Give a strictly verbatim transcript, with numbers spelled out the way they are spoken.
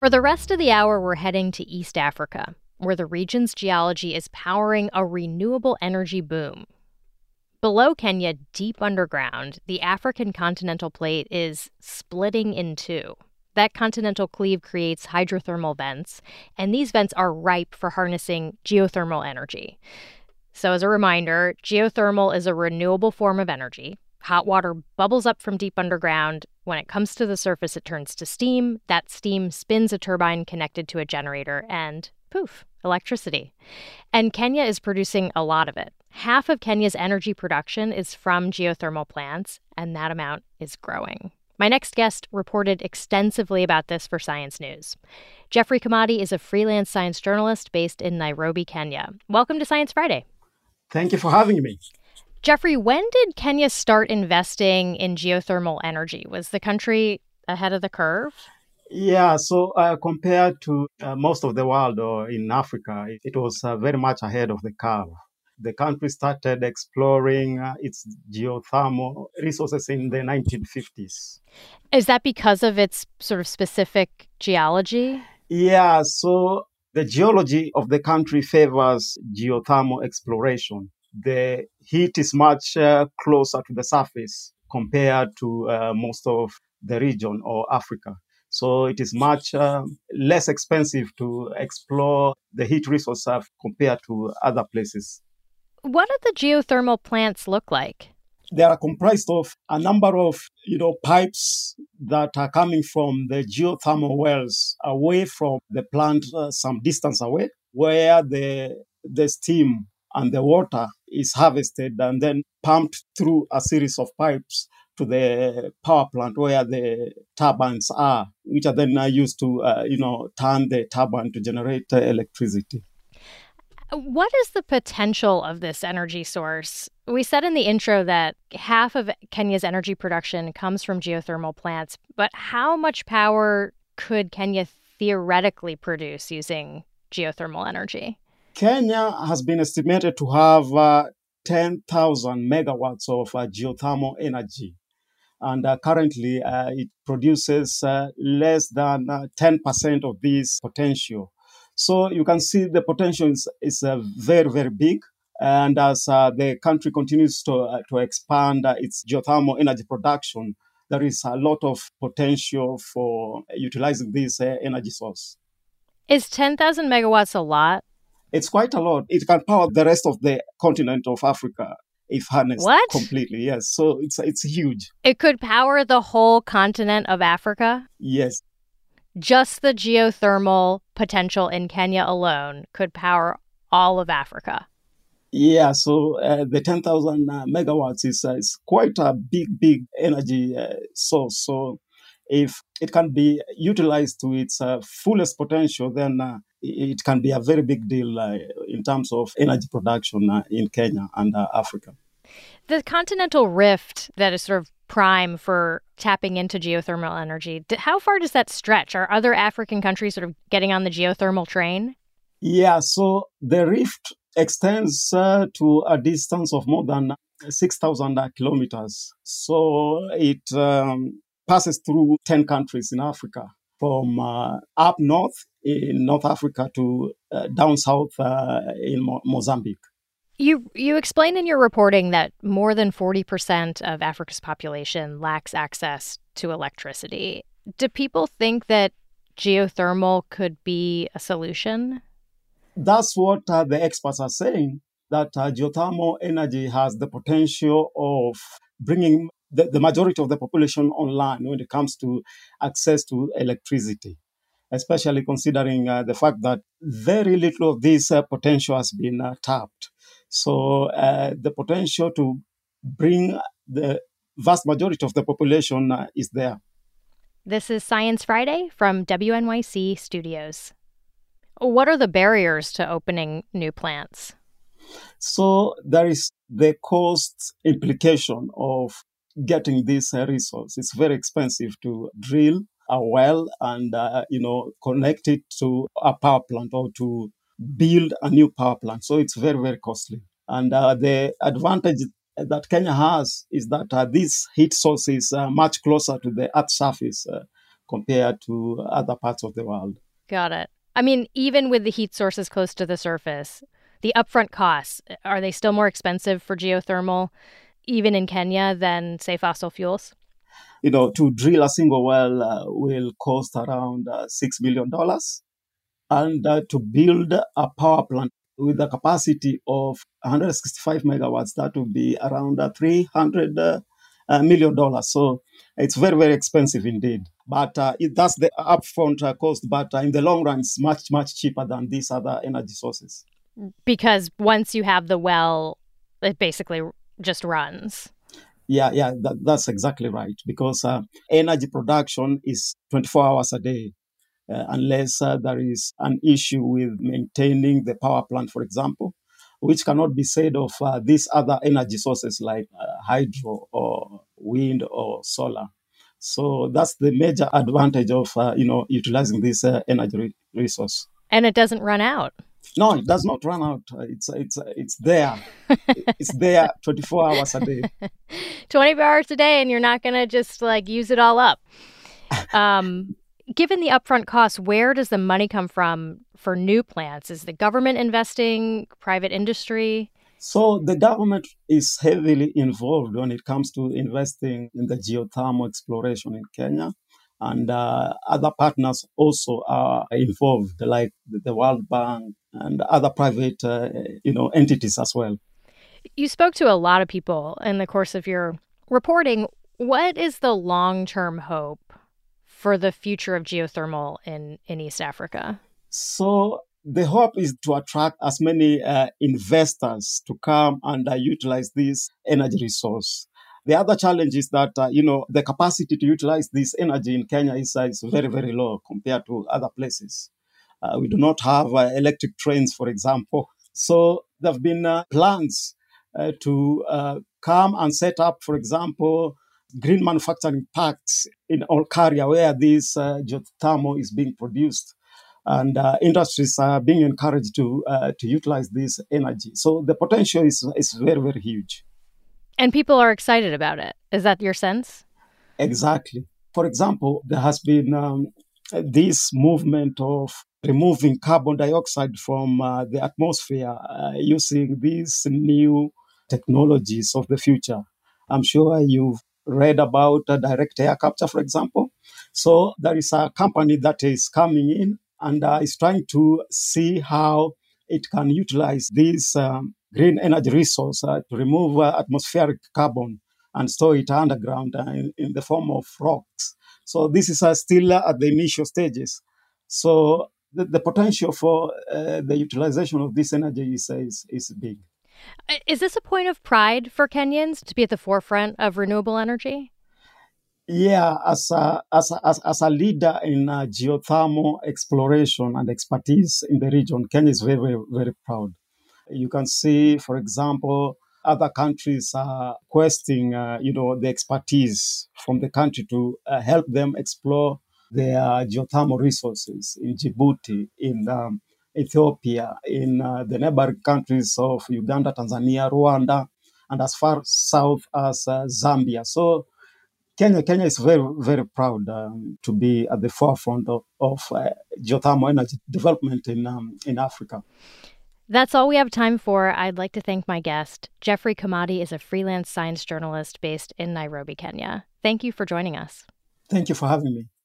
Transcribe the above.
For the rest of the hour, we're heading to East Africa, where the region's geology is powering a renewable energy boom. Below Kenya, deep underground, the African continental plate is splitting in two. That continental cleave creates hydrothermal vents, and these vents are ripe for harnessing geothermal energy. So as a reminder, geothermal is a renewable form of energy. Hot water bubbles up from deep underground. When it comes to the surface, it turns to steam. That steam spins a turbine connected to a generator, and poof, electricity. And Kenya is producing a lot of it. Half of Kenya's energy production is from geothermal plants, and that amount is growing. My next guest reported extensively about this for Science News. Jeffrey Kamadi is a freelance science journalist based in Nairobi, Kenya. Welcome to Science Friday. Thank you for having me. Jeffrey, when did Kenya start investing in geothermal energy? Was the country ahead of the curve? Yeah, so uh, compared to uh, most of the world or in Africa, it was uh, very much ahead of the curve. The country started exploring uh, its geothermal resources in the nineteen fifties. Is that because of its sort of specific geology? Yeah, so the geology of the country favors geothermal exploration. The heat is much uh, closer to the surface compared to uh, most of the region or Africa. So it is much uh, less expensive to explore the heat resource compared to other places. What do the geothermal plants look like? They are comprised of a number of, you know, pipes that are coming from the geothermal wells away from the plant, uh, some distance away, where the the steam and the water is harvested and then pumped through a series of pipes to the power plant where the turbines are, which are then used to, uh, you know, turn the turbine to generate uh, electricity. What is the potential of this energy source? We said in the intro that half of Kenya's energy production comes from geothermal plants, but how much power could Kenya theoretically produce using geothermal energy? Kenya has been estimated to have uh, ten thousand megawatts of uh, geothermal energy. And uh, currently, uh, it produces uh, less than uh, ten percent of this potential. So you can see the potential is, is uh, very, very big. And as uh, the country continues to, uh, to expand uh, its geothermal energy production, there is a lot of potential for utilizing this uh, energy source. Is ten thousand megawatts a lot? It's quite a lot. It can power the rest of the continent of Africa if harnessed what? completely. Yes. So it's it's huge. It could power the whole continent of Africa? Yes. Just the geothermal potential in Kenya alone could power all of Africa. Yeah. So uh, the ten thousand uh, megawatts is, uh, is quite a big, big energy uh, source. So if it can be utilized to its uh, fullest potential, then uh, it can be a very big deal uh, in terms of energy production uh, in Kenya and uh, Africa. The continental rift that is sort of prime for tapping into geothermal energy, how far does that stretch? Are other African countries sort of getting on the geothermal train? Yeah, so the rift extends uh, to a distance of more than six thousand kilometers. So it um, passes through ten countries in Africa, from uh, up north in North Africa to uh, down south uh, in Mo- Mozambique. You you explain in your reporting that more than forty percent of Africa's population lacks access to electricity. Do people think that geothermal could be a solution? That's what uh, the experts are saying, that uh, geothermal energy has the potential of bringing The, the majority of the population online when it comes to access to electricity, especially considering uh, the fact that very little of this uh, potential has been uh, tapped. So uh, the potential to bring the vast majority of the population uh, is there. This is Science Friday from W N Y C Studios. What are the barriers to opening new plants? So there is the cost implication of getting this uh, resource. It's very expensive to drill a well and, uh, you know, connect it to a power plant or to build a new power plant. So it's very, very costly. And uh, the advantage that Kenya has is that uh, this heat source is uh, much closer to the Earth's surface uh, compared to other parts of the world. Got it. I mean, even with the heat sources close to the surface, the upfront costs, are they still more expensive for geothermal, even in Kenya, than, say, fossil fuels? You know, to drill a single well uh, will cost around uh, six million dollars. And uh, to build a power plant with a capacity of one hundred sixty-five megawatts, that would be around uh, three hundred million dollars. So it's very, very expensive indeed. But uh, it, that's the upfront uh, cost. But uh, in the long run, it's much, much cheaper than these other energy sources. Because once you have the well, it basically just runs. Yeah, yeah, that, that's exactly right. Because uh, energy production is twenty-four hours a day, uh, unless uh, there is an issue with maintaining the power plant, for example, which cannot be said of uh, these other energy sources like uh, hydro or wind or solar. So that's the major advantage of uh, you know utilizing this uh, energy re- resource. And it doesn't run out. No, it does not run out. It's it's it's there. It's there twenty-four hours a day. twenty-four hours a day, and you're not going to just like use it all up. Um, given the upfront costs, where does the money come from for new plants? Is the government investing, private industry? So the government is heavily involved when it comes to investing in the geothermal exploration in Kenya. And uh, other partners also are involved, like the World Bank and other private uh, you know, entities as well. You spoke to a lot of people in the course of your reporting. What is the long-term hope for the future of geothermal in, in East Africa? So the hope is to attract as many uh, investors to come and uh, utilize this energy resource. The other challenge is that, uh, you know, the capacity to utilize this energy in Kenya is, uh, is very, very low compared to other places. Uh, we do not have uh, electric trains, for example. So there have been uh, plans uh, to uh, come and set up, for example, green manufacturing parks in Olkaria where this uh, geothermal is being produced. And uh, industries are being encouraged to uh, to utilize this energy. So the potential is is very, very huge. And people are excited about it. Is that your sense? Exactly. For example, there has been um, this movement of removing carbon dioxide from uh, the atmosphere uh, using these new technologies of the future. I'm sure you've read about uh, direct air capture, for example. So there is a company that is coming in and uh, is trying to see how it can utilize these um, green energy resource uh, to remove uh, atmospheric carbon and store it underground uh, in, in the form of rocks. So this is uh, still uh, at the initial stages. So the, the potential for uh, the utilization of this energy is, uh, is is big. Is this a point of pride for Kenyans to be at the forefront of renewable energy? Yeah, as a, as a, as, as a leader in uh, geothermal exploration and expertise in the region, Kenya is very, very, very proud. You can see, for example, other countries are requesting, uh, you know, the expertise from the country to uh, help them explore their geothermal resources in Djibouti, in um, Ethiopia, in uh, the neighboring countries of Uganda, Tanzania, Rwanda, and as far south as uh, Zambia. So Kenya, Kenya is very, very proud um, to be at the forefront of, of uh, geothermal energy development in um, in Africa. That's all we have time for. I'd like to thank my guest. Jeffrey Kamadi is a freelance science journalist based in Nairobi, Kenya. Thank you for joining us. Thank you for having me.